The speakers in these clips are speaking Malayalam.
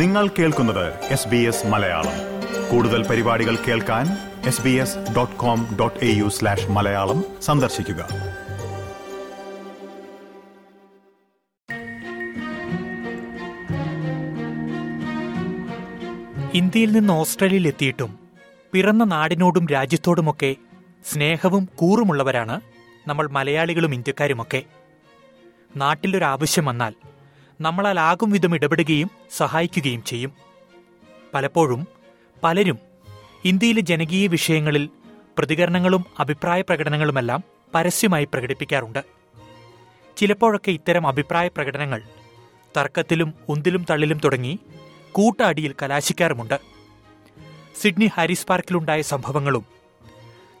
നിങ്ങൾ കേൾക്കുന്നത് SBS മലയാളം. കൂടുതൽ പരിപാടികൾ കേൾക്കാൻ sbs.com.au/മലയാളം സന്ദർശിക്കുക. ഇന്ത്യയിൽ നിന്ന് ഓസ്ട്രേലിയയിൽ എത്തിയിട്ടും പിറന്ന നാടിനോടും രാജ്യത്തോടുമൊക്കെ സ്നേഹവും കൂറുമുള്ളവരാണ് നമ്മൾ മലയാളികളും ഇന്ത്യക്കാരുമൊക്കെ. നാട്ടിലൊരാവശ്യം വന്നാൽ നമ്മളാൽ ആകും വിധം ഇടപെടുകയും സഹായിക്കുകയും ചെയ്യും. പലപ്പോഴും പലരും ഇന്ത്യയിലെ ജനകീയ വിഷയങ്ങളിൽ പ്രതികരണങ്ങളും അഭിപ്രായ പ്രകടനങ്ങളുമെല്ലാം പരസ്യമായി പ്രകടിപ്പിക്കാറുണ്ട്. ചിലപ്പോഴൊക്കെ ഇത്തരം അഭിപ്രായ പ്രകടനങ്ങൾ തർക്കത്തിലും ഉന്തിലും തള്ളിലും തുടങ്ങി കൂട്ടാടിയിൽ കലാശിക്കാറുമുണ്ട്. സിഡ്നി ഹാരിസ് പാർക്കിലുണ്ടായ സംഭവങ്ങളും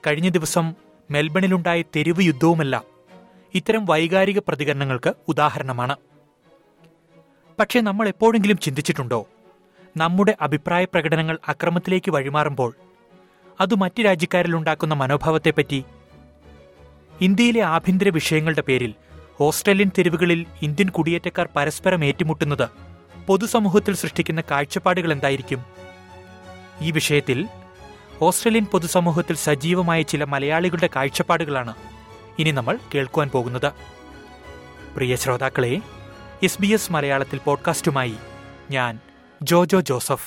കഴിഞ്ഞ ദിവസം മെൽബണിലുണ്ടായ തെരുവ് യുദ്ധവുമെല്ലാം ഇത്തരം വൈകാരിക പ്രതികരണങ്ങൾക്ക് ഉദാഹരണമാണ്. പക്ഷേ നമ്മൾ എപ്പോഴെങ്കിലും ചിന്തിച്ചിട്ടുണ്ടോ, നമ്മുടെ അഭിപ്രായ പ്രകടനങ്ങൾ അക്രമത്തിലേക്ക് വഴിമാറുമ്പോൾ അത് മറ്റ് രാജ്യക്കാരിലുണ്ടാക്കുന്ന മനോഭാവത്തെപ്പറ്റി? ഇന്ത്യയിലെ ആഭ്യന്തര വിഷയങ്ങളുടെ പേരിൽ ഓസ്ട്രേലിയൻ തെരുവുകളിൽ ഇന്ത്യൻ കുടിയേറ്റക്കാർ പരസ്പരം ഏറ്റുമുട്ടുന്നത് പൊതുസമൂഹത്തിൽ സൃഷ്ടിക്കുന്ന കാഴ്ചപ്പാടുകൾ എന്തായിരിക്കും? ഈ വിഷയത്തിൽ ഓസ്ട്രേലിയൻ പൊതുസമൂഹത്തിൽ സജീവമായ ചില മലയാളികളുടെ കാഴ്ചപ്പാടുകളാണ് ഇനി നമ്മൾ കേൾക്കുവാൻ പോകുന്നത്. പ്രിയ ശ്രോതാക്കളെ, SBS മലയാളത്തിൽ പോഡ്കാസ്റ്റുമായി ഞാൻ ജോജോ ജോസഫ്.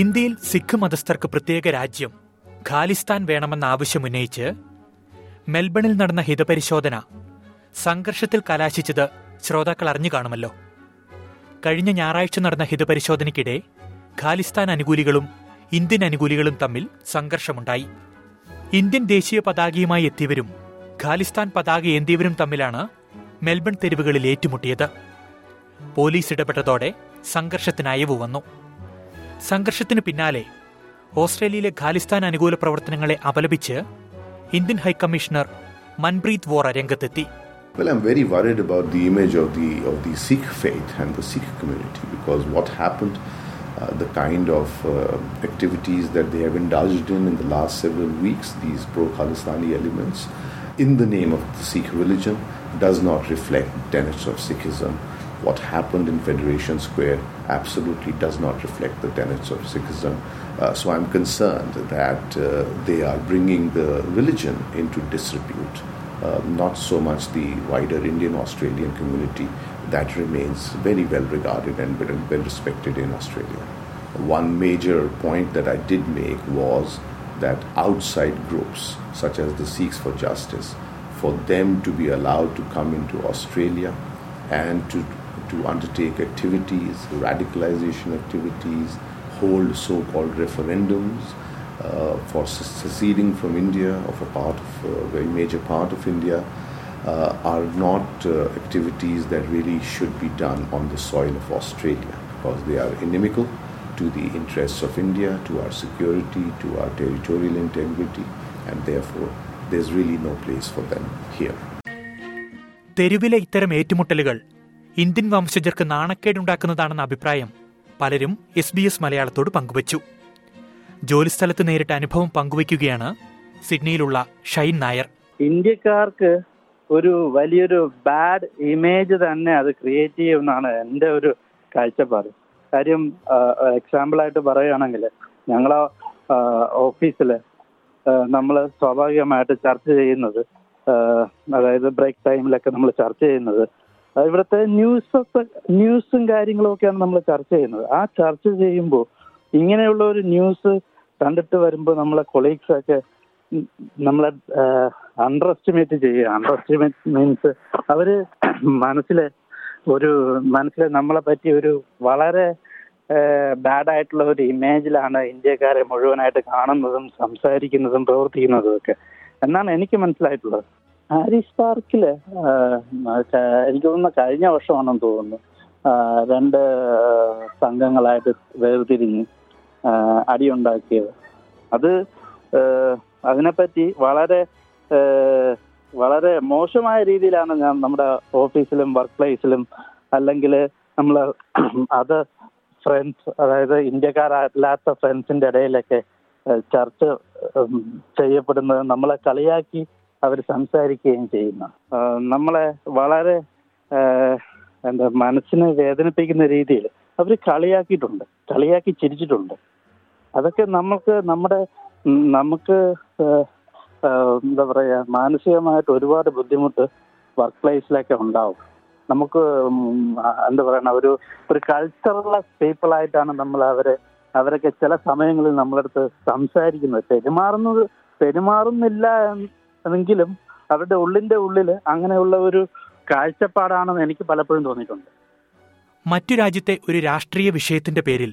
ഇന്ത്യയിൽ സിഖ് മതസ്ഥർക്ക് പ്രത്യേക രാജ്യം ഖാലിസ്ഥാൻ വേണമെന്ന ആവശ്യമുന്നയിച്ച് മെൽബണിൽ നടന്ന ഹിതപരിശോധന സംഘർഷത്തിൽ കലാശിച്ചത് ശ്രോതാക്കൾ അറിഞ്ഞു കാണുമല്ലോ. കഴിഞ്ഞ ഞായറാഴ്ച നടന്ന ഹിതപരിശോധനയ്ക്കിടെ ഖാലിസ്ഥാൻ അനുകൂലികളും ഇന്ത്യൻ അനുകൂലികളും തമ്മിൽ സംഘർഷമുണ്ടായി. ഇന്ത്യൻ ദേശീയ പതാകയുമായി എത്തിയവരും ഖാലിസ്ഥാൻ പതാക ഏന്തിയവരും തമ്മിലാണ് മെൽബൺ തെരുവുകളിൽ ഏറ്റുമുട്ടിയത്. പോലീസ് ഇടപെട്ടതോടെ സംഘർഷത്തിന് അയവ് വന്നു. സംഘർഷത്തിന് പിന്നാലെ ഓസ്ട്രേലിയയിലെ ഖാലിസ്ഥാൻ അനുകൂല പ്രവർത്തനങ്ങളെ അപലപിച്ച് ഇന്ത്യൻ ഹൈക്കമ്മീഷണർ മൻപ്രീത് വോറ രംഗത്തെത്തി. Well, I'm very worried about the image of the Sikh faith and the Sikh community, because what happened, the kind of activities that they have indulged in the last several weeks, these pro-Khalistani elements, in the name of the Sikh religion, does not reflect tenets of Sikhism. What happened in Federation Square absolutely does not reflect the tenets of Sikhism. So I'm concerned that they are bringing the religion into disrepute. Not so much the wider Indian-Australian community that remains very well regarded and well respected in Australia. One major point that I did make was that outside groups such as the Sikhs for Justice, for them to be allowed to come into Australia and to undertake activities, radicalization activities, hold so-called referendums, for seceding from India, of a very major part of India, are not activities that really should be done on the soil of Australia, because they are inimical to the interests of India, to our security, to our territorial integrity, and therefore there's really no place for them here. തെരുവിലെ ഇത്തരം ഏറ്റുമുട്ടലുകൾ ഇന്ത്യൻ വംശജർക്ക് നാണക്കേടുണ്ടാക്കുന്നതാണെന്ന അഭിപ്രായം പലരും SBS മലയാളത്തോട് പങ്കുവച്ചു. ജോലിസ്ഥലത്ത് നേരിട്ട അനുഭവം പങ്കുവയ്ക്കുകയാണ് സിഡ്നിയിലുള്ള ഷൈൻ നായർ. ഇന്ത്യക്കാർക്ക് ഒരു വലിയൊരു ബാഡ് ഇമേജ് തന്നെ അത് ക്രിയേറ്റ് ചെയ്യുമെന്നാണ് എൻ്റെ ഒരു കാഴ്ചപ്പാട്. കാര്യം എക്സാമ്പിളായിട്ട് പറയുകയാണെങ്കിൽ, ഞങ്ങളെ ഓഫീസിൽ നമ്മൾ സ്വാഭാവികമായിട്ട് ചർച്ച ചെയ്യുന്നത്, അതായത് ബ്രേക്ക് ടൈമിലൊക്കെ നമ്മൾ ചർച്ച ചെയ്യുന്നത് ഇവിടുത്തെ ന്യൂസും കാര്യങ്ങളും ഒക്കെയാണ് നമ്മൾ ചർച്ച ചെയ്യുന്നത്. ആ ചർച്ച ചെയ്യുമ്പോൾ ഇങ്ങനെയുള്ള ഒരു ന്യൂസ് കണ്ടിട്ട് വരുമ്പോൾ നമ്മളെ കൊളീഗ്സൊക്കെ നമ്മളെ അണ്ടർ എസ്റ്റിമേറ്റ് ചെയ്യുക. അണ്ടർ എസ്റ്റിമേറ്റ് മീൻസ് അവര് മനസ്സിലെ നമ്മളെ പറ്റി ഒരു വളരെ ബാഡായിട്ടുള്ള ഒരു ഇമേജിലാണ് ഇന്ത്യക്കാരെ മുഴുവനായിട്ട് കാണുന്നതും സംസാരിക്കുന്നതും പ്രവർത്തിക്കുന്നതും ഒക്കെ എന്നാണ് എനിക്ക് മനസ്സിലായിട്ടുള്ളത്. ഹാരിസ് പാർക്കില് എനിക്ക് തോന്നുന്ന കഴിഞ്ഞ വർഷമാണെന്ന് തോന്നുന്നു, രണ്ട് സംഘങ്ങളായിട്ട് വേർതിരിഞ്ഞ് അടിയുണ്ടാക്കിയത്. അത് അതിനെപ്പറ്റി വളരെ വളരെ മോശമായ രീതിയിലാണ് ഞാൻ നമ്മുടെ ഓഫീസിലും വർക്ക് പ്ലേസിലും അല്ലെങ്കിൽ നമ്മൾ അത് ഫ്രണ്ട്സ്, അതായത് ഇന്ത്യക്കാരല്ലാത്ത ഫ്രണ്ട്സിന്റെ ഇടയിലൊക്കെ ചർച്ച ചെയ്യപ്പെടുന്നത് നമ്മളെ കളിയാക്കി അവർ സംസാരിക്കുകയും ചെയ്യുന്ന നമ്മളെ വളരെ മനസ്സിനെ വേദനിപ്പിക്കുന്ന രീതിയിൽ അവർ കളിയാക്കിയിട്ടുണ്ട്, കളിയാക്കി ചിരിച്ചിട്ടുണ്ട്. അതൊക്കെ നമുക്ക് എന്താ പറയുക, മാനസികമായിട്ട് ഒരുപാട് ബുദ്ധിമുട്ട് വർക്ക് പ്ലേസിലൊക്കെ ഉണ്ടാവും. നമുക്ക് എന്താ പറയണ ഒരു കൾച്ചറൽ പീപ്പിളായിട്ടാണ് നമ്മൾ അവരൊക്കെ ചില സമയങ്ങളിൽ നമ്മളടുത്ത് സംസാരിക്കുന്നത്, പെരുമാറുന്നില്ല എന്നെങ്കിലും അവരുടെ ഉള്ളിൽ അങ്ങനെയുള്ള ഒരു കാഴ്ചപ്പാടാണെന്ന് എനിക്ക് പലപ്പോഴും തോന്നിയിട്ടുണ്ട്. മറ്റു രാജ്യത്തെ ഒരു രാഷ്ട്രീയ വിഷയത്തിന്റെ പേരിൽ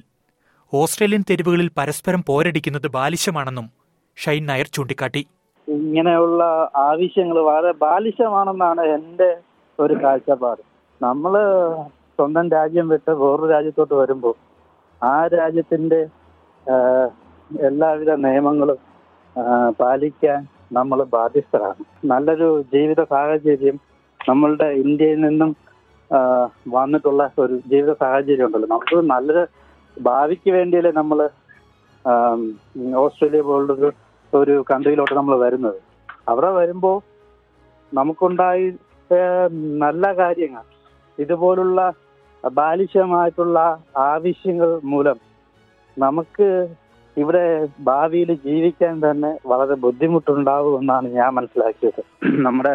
ഓസ്ട്രേലിയൻ തെരുവുകളിൽ പരസ്പരം പോരടിക്കുന്നത് ബാലിശമാണെന്നും ഷൈൻ നായർ ചൂണ്ടിക്കാട്ടി. ഇങ്ങനെയുള്ള ആവശ്യങ്ങൾ വളരെ ബാലിശമാണെന്നാണ് എൻ്റെ ഒരു കാഴ്ചപ്പാട്. നമ്മൾ സ്വന്തം രാജ്യം വിട്ട് വേറൊരു രാജ്യത്തോട്ട് വരുമ്പോൾ ആ രാജ്യത്തിൻ്റെ എല്ലാവിധ നിയമങ്ങളും പാലിക്കാൻ നമ്മൾ ബാധ്യസ്ഥരാണ്. നല്ലൊരു ജീവിത സാഹചര്യം നമ്മളുടെ ഇന്ത്യയിൽ നിന്നും വന്നിട്ടുള്ള ഒരു ജീവിത സാഹചര്യം ഉണ്ടല്ലോ, നമുക്ക് നല്ലൊരു ഭാവിക്ക് വേണ്ടിയല്ലേ നമ്മൾ ഓസ്ട്രേലിയ പോലുള്ള ഒരു കൺട്രിയിലോട്ട് നമ്മൾ വരുന്നത്. അവിടെ വരുമ്പോൾ നമുക്കുണ്ടായി നല്ല കാര്യങ്ങൾ ഇതുപോലുള്ള ബാലിശമായിട്ടുള്ള ആവശ്യങ്ങൾ മൂലം നമുക്ക് ഇവിടെ ഭാവിയിൽ ജീവിക്കാൻ തന്നെ വളരെ ബുദ്ധിമുട്ടുണ്ടാവുമെന്നാണ് ഞാൻ മനസ്സിലാക്കിയത്. നമ്മുടെ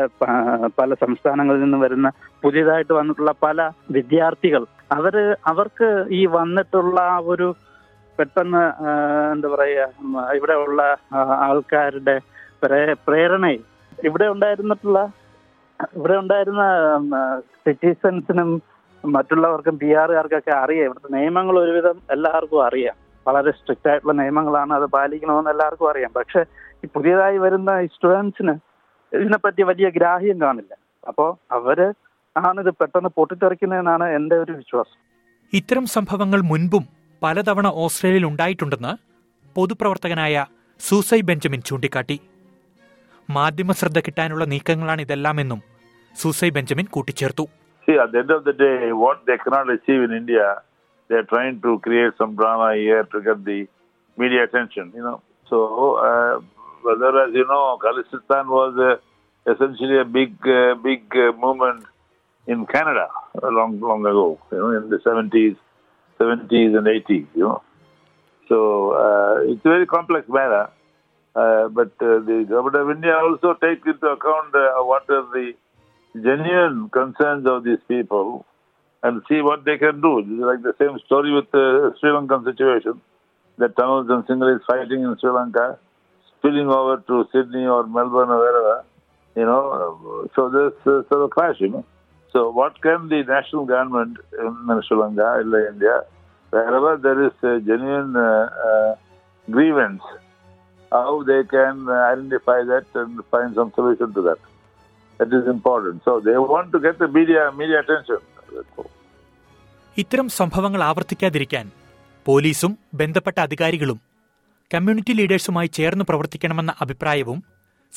പല സംസ്ഥാനങ്ങളിൽ നിന്ന് വരുന്ന പുതിയതായിട്ട് വന്നിട്ടുള്ള പല വിദ്യാർത്ഥികൾ അവർക്ക് ഈ വന്നിട്ടുള്ള ഒരു പെട്ടെന്ന് എന്താ പറയുക, ഇവിടെ ഉള്ള ആൾക്കാരുടെ പ്രേരണയിൽ ഇവിടെ ഉണ്ടായിരുന്ന സിറ്റിസൺസിനും മറ്റുള്ളവർക്കും PR കാർക്കൊക്കെ അറിയാം. ഇവിടുത്തെ നിയമങ്ങൾ ഒരുവിധം എല്ലാവർക്കും അറിയാം, വളരെ സ്ട്രിക്റ്റ് ആയിട്ടുള്ള നിയമങ്ങളാണ്, അത് പാലിക്കണമെന്ന് എല്ലാവർക്കും അറിയാം. പക്ഷെ ഈ പുതിയതായി വരുന്ന ഈ സ്റ്റുഡൻസിന് ഇതിനെപ്പറ്റി വലിയ ഗ്രാഹ്യം കാണില്ല. അപ്പോൾ അവര് ആണിത് പെട്ടെന്ന് പൊട്ടിത്തെറിക്കുന്നതെന്നാണ് എൻ്റെ ഒരു വിശ്വാസം. ഇത്തരം സംഭവങ്ങൾ മുൻപും പലതവണ ഓസ്ട്രേലിയയിൽ ഉണ്ടായിട്ടുണ്ടെന്ന് പൊതുപ്രവർത്തകനായ സൂസൈ ബെഞ്ചമിൻ ചൂണ്ടിക്കാട്ടി. മാധ്യമ ശ്രദ്ധ കിട്ടാനുള്ള നീക്കങ്ങളാണ് ഇതെല്ലാമെന്നും സൂസൈ ബെഞ്ചമിൻ കൂട്ടിച്ചേർത്തു. See, at the end of the day, what they cannot achieve in India, they are trying to create some drama here to get the media attention, you know. So, whether as you know, Khalistan was essentially a big movement in Canada long ago, you know, in the 70s and 80s, you know. So, it's a very complex matter, but the government of India also takes into account what are the genuine concerns of these people and see what they can do. This is like the same story with the Sri Lankan situation. The Tamils and Sinhalese fighting in Sri Lanka, spilling over to Sydney or Melbourne or wherever, you know, so there's sort of clash, you know. So what can the national government in Sri Lanka, in India, wherever there is a genuine grievance, how they can identify that and find some solution to that. That is important. So they want to get the media attention. ഇത്തരം സംഭവങ്ങൾ ആവർത്തിക്കാതിരിക്കാൻ പോലീസും ബന്ധപ്പെട്ട അധികാരികളും കമ്മ്യൂണിറ്റി ലീഡേഴ്സുമായി ചേർന്ന് പ്രവർത്തിക്കണമെന്ന അഭിപ്രായവും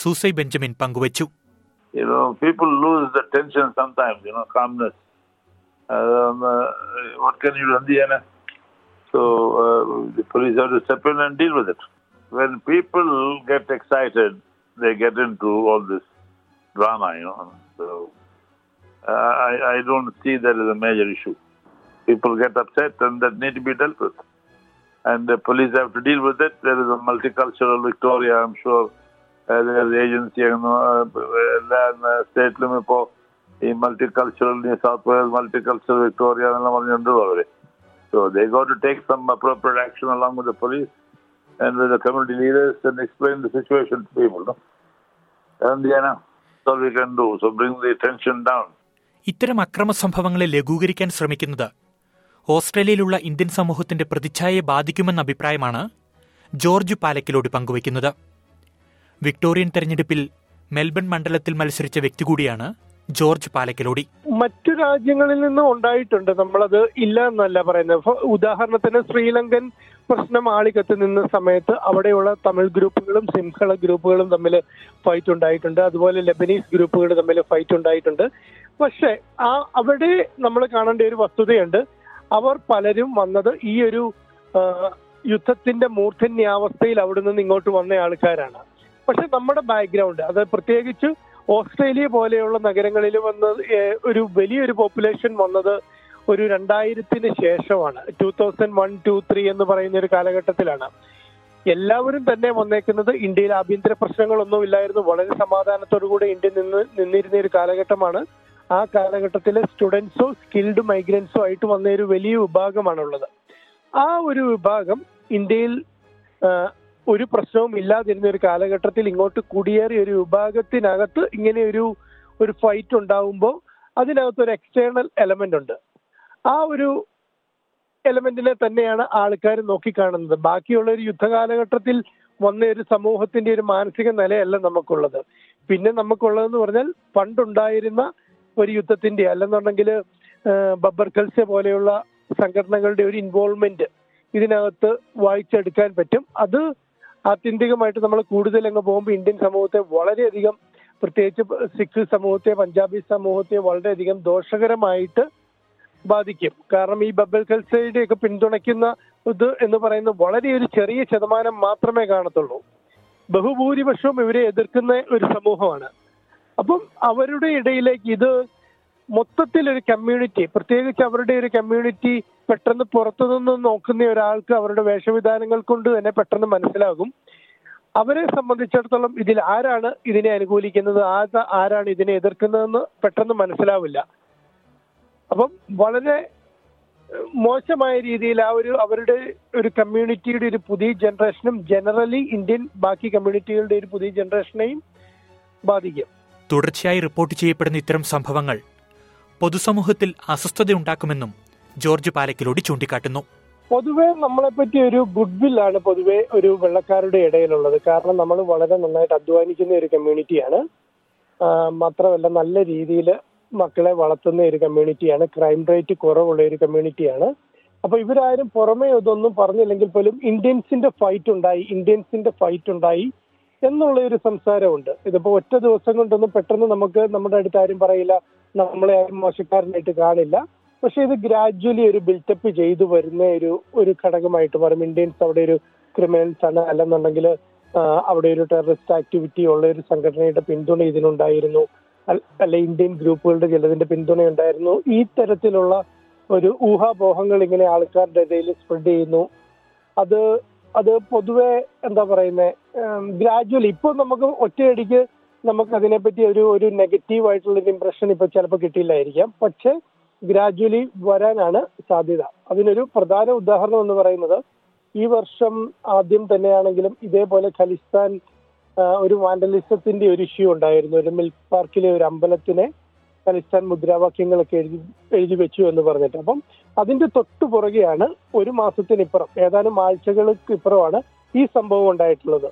സൂസൈ ബെഞ്ചമിൻ പങ്കുവച്ചു. You know, people lose the tension sometimes, you know, calmness. What can you do? So the police have to step in and deal with it. When people get excited, they get into all this drama, you know. So I don't see that as a major issue. People get upset and that need to be dealt with. And the police have to deal with it. There is a multicultural Victoria, I'm sure. There is agency, you know, state level po multicultural New South Wales, multicultural Victoria and all under over. So they got to take some appropriate action along with the police and with the community leaders and explain the situation to people, no? And you know, all we can do, so bring the tension down. ഇത്തരം അക്രമ സംഭവങ്ങളെ ലഘൂകരിക്കാൻ ശ്രമിക്കുന്നത് ഓസ്ട്രേലിയയിലുള്ള ഇന്ത്യൻ സമൂഹത്തിന്റെ പ്രതിച്ഛായയെ ബാധിക്കുമെന്ന അഭിപ്രായമാണ് ജോർജ് പാലക്കിലോട് പങ്കുവയ്ക്കുന്നത്. വിക്ടോറിയൻ തെരഞ്ഞെടുപ്പിൽ മെൽബൺ മണ്ഡലത്തിൽ മത്സരിച്ച വ്യക്തി കൂടിയാണ് ജോർജ് പാലക്കിലോടി. മറ്റു രാജ്യങ്ങളിൽ നിന്ന് ഉണ്ടായിട്ടുണ്ട്, നമ്മളത് ഇല്ല എന്നല്ല പറയുന്നത്. ഉദാഹരണത്തിന് ശ്രീലങ്കൻ പ്രശ്നം ആളിക്കത്ത് നിന്ന സമയത്ത് അവിടെയുള്ള തമിഴ് ഗ്രൂപ്പുകളും സിംഹള ഗ്രൂപ്പുകളും തമ്മിൽ ഫൈറ്റ് ഉണ്ടായിട്ടുണ്ട്, അതുപോലെ ലെബനീസ് ഗ്രൂപ്പുകൾ തമ്മിൽ ഫൈറ്റ് ഉണ്ടായിട്ടുണ്ട്. പക്ഷെ അവിടെ നമ്മൾ കാണേണ്ട ഒരു വസ്തുതയുണ്ട്, അവർ പലരും വന്നത് ഈ ഒരു യുദ്ധത്തിന്റെ മൂർധന്യാവസ്ഥയിൽ അവിടെ നിന്ന് ഇങ്ങോട്ട് വന്ന ആൾക്കാരാണ്. പക്ഷെ നമ്മുടെ ബാക്ക്ഗ്രൗണ്ട്, അത് പ്രത്യേകിച്ച് ഓസ്ട്രേലിയ പോലെയുള്ള നഗരങ്ങളിൽ വന്നത് ഒരു വലിയൊരു പോപ്പുലേഷൻ വന്നത് ഒരു 2000 ശേഷമാണ്. 2001-2003 എന്ന് പറയുന്ന ഒരു കാലഘട്ടത്തിലാണ് എല്ലാവരും തന്നെ വന്നേക്കുന്നത്. ഇന്ത്യയിൽ ആഭ്യന്തര പ്രശ്നങ്ങളൊന്നും ഇല്ലായിരുന്നു. വളരെ സമാധാനത്തോടു കൂടി ഇന്ത്യ നിന്നിരുന്ന ഒരു കാലഘട്ടമാണ്. ആ കാലഘട്ടത്തിലെ സ്റ്റുഡൻസോ സ്കിൽഡ് മൈഗ്രൻസോ ആയിട്ട് വന്ന ഒരു വലിയ വിഭാഗമാണുള്ളത്. ആ ഒരു വിഭാഗം ഇന്ത്യയിൽ ഒരു പ്രശ്നവും ഇല്ലാതിരുന്ന ഒരു കാലഘട്ടത്തിൽ ഇങ്ങോട്ട് കുടിയേറിയ ഒരു വിഭാഗത്തിനകത്ത് ഇങ്ങനെ ഒരു ഫൈറ്റ് ഉണ്ടാവുമ്പോൾ അതിനകത്തൊരു എക്സ്റ്റേണൽ എലമെന്റ് ഉണ്ട്. ആ ഒരു എലമെന്റിനെ തന്നെയാണ് ആൾക്കാർ നോക്കിക്കാണുന്നത്. ബാക്കിയുള്ള ഒരു യുദ്ധകാലഘട്ടത്തിൽ വന്ന ഒരു സമൂഹത്തിന്റെ ഒരു മാനസിക നിലയല്ല നമുക്കുള്ളത്. പിന്നെ നമുക്കുള്ളതെന്ന് പറഞ്ഞാൽ പണ്ടുണ്ടായിരുന്ന ഒരു യുദ്ധത്തിന്റെ അല്ലെന്നുണ്ടെങ്കിൽ ബബ്ബർ ഖൽസ പോലെയുള്ള സംഘടനകളുടെ ഒരു ഇൻവോൾവ്മെന്റ് ഇതിനകത്ത് വായിച്ചെടുക്കാൻ പറ്റും. അത് ആത്യന്തികമായിട്ട് നമ്മൾ കൂടുതൽ അങ്ങ് പോകുമ്പോൾ ഇന്ത്യൻ സമൂഹത്തെ വളരെയധികം, പ്രത്യേകിച്ച് സിഖ് സമൂഹത്തെ, പഞ്ചാബി സമൂഹത്തെ വളരെയധികം ദോഷകരമായിട്ട് ബാധിക്കും. കാരണം ഈ ബബ്ബർ ഖൽസയുടെ ഒക്കെ പിന്തുണയ്ക്കുന്ന ഇത് എന്ന് പറയുന്നത് വളരെ ഒരു ചെറിയ ശതമാനം മാത്രമേ കാണത്തുള്ളൂ. ബഹുഭൂരിപക്ഷവും ഇവരെ എതിർക്കുന്ന ഒരു സമൂഹമാണ്. അപ്പം അവരുടെ ഇടയിലേക്ക് ഇത് മൊത്തത്തിൽ ഒരു കമ്മ്യൂണിറ്റി, പ്രത്യേകിച്ച് അവരുടെ ഒരു കമ്മ്യൂണിറ്റി പെട്ടെന്ന് പുറത്തുനിന്ന് നോക്കുന്ന ഒരാൾക്ക് അവരുടെ വേഷവിധാനങ്ങൾ കൊണ്ട് തന്നെ പെട്ടെന്ന് മനസ്സിലാകും. അവരെ സംബന്ധിച്ചിടത്തോളം ഇതിൽ ആരാണ് ഇതിനെ അനുകൂലിക്കുന്നത്, ആരാണ് ഇതിനെ എതിർക്കുന്നതെന്ന് പെട്ടെന്ന് മനസ്സിലാവില്ല. അപ്പം വളരെ മോശമായ രീതിയിൽ ആ ഒരു അവരുടെ ഒരു കമ്മ്യൂണിറ്റിയുടെ ഒരു പുതിയ ജനറേഷനും ജനറലി ഇന്ത്യൻ ബാക്കി കമ്മ്യൂണിറ്റികളുടെ ഒരു പുതിയ ജനറേഷനെയും ബാധിക്കും. തുടർച്ചയായി റിപ്പോർട്ട് ചെയ്യപ്പെടുന്ന ഇത്തരം സംഭവങ്ങൾ പൊതുസമൂഹത്തിൽ അസ്വസ്ഥതയുണ്ടാക്കുമെന്നും ജോർജ് പാലക്കിലോട് ചൂണ്ടിക്കാട്ടുന്നു. പൊതുവേ നമ്മളെപ്പറ്റി ഒരു ഗുഡ് വില്ലാണ് പൊതുവേ ഒരു വെള്ളക്കാരുടെ ഇടയിലുള്ളത്. കാരണം നമ്മൾ വളരെ നന്നായിട്ട് അധ്വാനിക്കുന്ന ഒരു കമ്മ്യൂണിറ്റിയാണ്. മാത്രമല്ല നല്ല രീതിയിൽ മക്കളെ വളർത്തുന്ന ഒരു കമ്മ്യൂണിറ്റിയാണ്. ക്രൈം റേറ്റ് കുറവുള്ള ഒരു കമ്മ്യൂണിറ്റിയാണ്. അപ്പൊ ഇവരാരും പുറമേ ഇതൊന്നും പറഞ്ഞില്ലെങ്കിൽ പോലും ഇന്ത്യൻസിന്റെ ഫൈറ്റ് ഉണ്ടായി എന്നുള്ള ഒരു സംസാരമുണ്ട്. ഇതിപ്പോ ഒറ്റ ദിവസം കൊണ്ടൊന്നും പെട്ടെന്ന് നമുക്ക് നമ്മുടെ അടുത്ത് ആരും പറയില്ല, നമ്മളെ ആരും മോശക്കാരനായിട്ട് കാണില്ല. പക്ഷെ ഇത് ഗ്രാജ്വലി ഒരു ബിൽഡപ്പ് ചെയ്തു വരുന്ന ഒരു ഘടകമായിട്ട് മാറും. ഇന്ത്യൻസ് അവിടെ ഒരു ക്രിമിനൽസ് ആണ്, അല്ലെന്നുണ്ടെങ്കിൽ അവിടെ ഒരു ടെററിസ്റ്റ് ആക്ടിവിറ്റി ഉള്ള ഒരു സംഘടനയുടെ പിന്തുണ ഇതിനുണ്ടായിരുന്നു, അല്ലെ ഇന്ത്യൻ ഗ്രൂപ്പുകളുടെ ചിലതിന്റെ പിന്തുണയുണ്ടായിരുന്നു. ഈ തരത്തിലുള്ള ഒരു ഊഹാപോഹങ്ങൾ ഇങ്ങനെ ആൾക്കാരുടെ ഇടയിൽ സ്പ്രെഡ് ചെയ്യുന്നു. അത് പൊതുവെ എന്താ പറയുന്നത്, ഗ്രാജ്വലി ഇപ്പോൾ നമുക്ക് ഒറ്റയടിക്ക് നമുക്ക് അതിനെപ്പറ്റി ഒരു നെഗറ്റീവായിട്ടുള്ളൊരു ഇംപ്രഷൻ ഇപ്പോൾ ചിലപ്പോൾ കിട്ടിയില്ലായിരിക്കാം. പക്ഷെ ഗ്രാജ്വലി വരാനാണ് സാധ്യത. അതിനൊരു പ്രധാന ഉദാഹരണം എന്ന് പറയുന്നത് ഈ വർഷം ആദ്യം തന്നെയാണെങ്കിലും ഇതേപോലെ ഖലിസ്ഥാൻ ഒരു വാൻഡലിസത്തിന്റെ ഒരു ഇഷ്യൂ ഉണ്ടായിരുന്നു. ഒരു മിൽക്ക് പാർക്കിലെ ഒരു അമ്പലത്തിനെ ഖലിസ്ഥാൻ മുദ്രാവാക്യങ്ങളൊക്കെ എഴുതി വെച്ചു എന്ന് പറഞ്ഞിട്ട്. അപ്പം അതിന്റെ തൊട്ടു പുറകെയാണ് ഒരു മാസത്തിനിപ്പുറം, ഏതാനും ആഴ്ചകൾക്ക് ഇപ്പുറമാണ് ഈ സംഭവം ഉണ്ടായിട്ടുള്ളത്.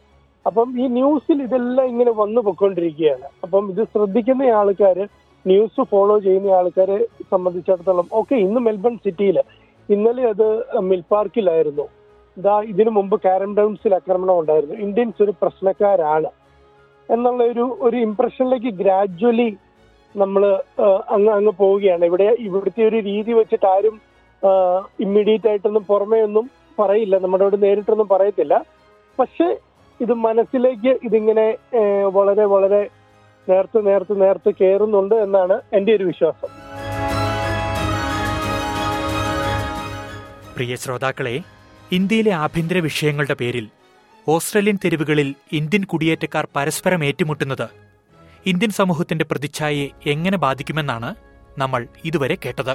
അപ്പം ഈ ന്യൂസിൽ ഇതെല്ലാം ഇങ്ങനെ വന്നു പൊയ്ക്കൊണ്ടിരിക്കുകയാണ്. അപ്പം ഇത് ശ്രദ്ധിക്കുന്ന ആൾക്കാര്, ന്യൂസ് ഫോളോ ചെയ്യുന്ന ആൾക്കാരെ സംബന്ധിച്ചിടത്തോളം ഓക്കെ, ഇന്ന് മെൽബൺ സിറ്റിയിൽ, ഇന്നലെ അത് മിൽക്ക് പാർക്കിലായിരുന്നു, ഇതിനു മുമ്പ് കാരംഡൗൺസിൽ ആക്രമണം ഉണ്ടായിരുന്നു, ഇന്ത്യൻസ് ഒരു പ്രശ്നക്കാരാണ് എന്നുള്ള ഒരു ഇംപ്രഷനിലേക്ക് ഗ്രാജ്വലി നമ്മൾ അങ്ങ് പോവുകയാണ്. ഇവിടുത്തെ ഒരു രീതി വെച്ചിട്ട് ആരും ഇമ്മീഡിയറ്റ് ആയിട്ടൊന്നും പുറമേ ഒന്നും പറയില്ല, നമ്മളോട് നേരിട്ടൊന്നും പറയത്തില്ല. പക്ഷെ ഇത് മനസ്സിലേക്ക് ഇതിങ്ങനെ വളരെ വളരെ നേർത്ത് നേർത്ത് നേർത്ത് കയറുന്നുണ്ട് എന്നാണ് എൻ്റെ ഒരു വിശ്വാസം. പ്രിയ ശ്രോതാക്കളെ, ഇന്ത്യയിലെ ആഭ്യന്തര വിഷയങ്ങളുടെ പേരിൽ ഓസ്ട്രേലിയൻ തെരുവുകളിൽ ഇന്ത്യൻ കുടിയേറ്റക്കാർ പരസ്പരം ഏറ്റുമുട്ടുന്നത് ഇന്ത്യൻ സമൂഹത്തിന്റെ പ്രതിച്ഛായയെ എങ്ങനെ ബാധിക്കുമെന്നാണ് നമ്മൾ ഇതുവരെ കേട്ടത്.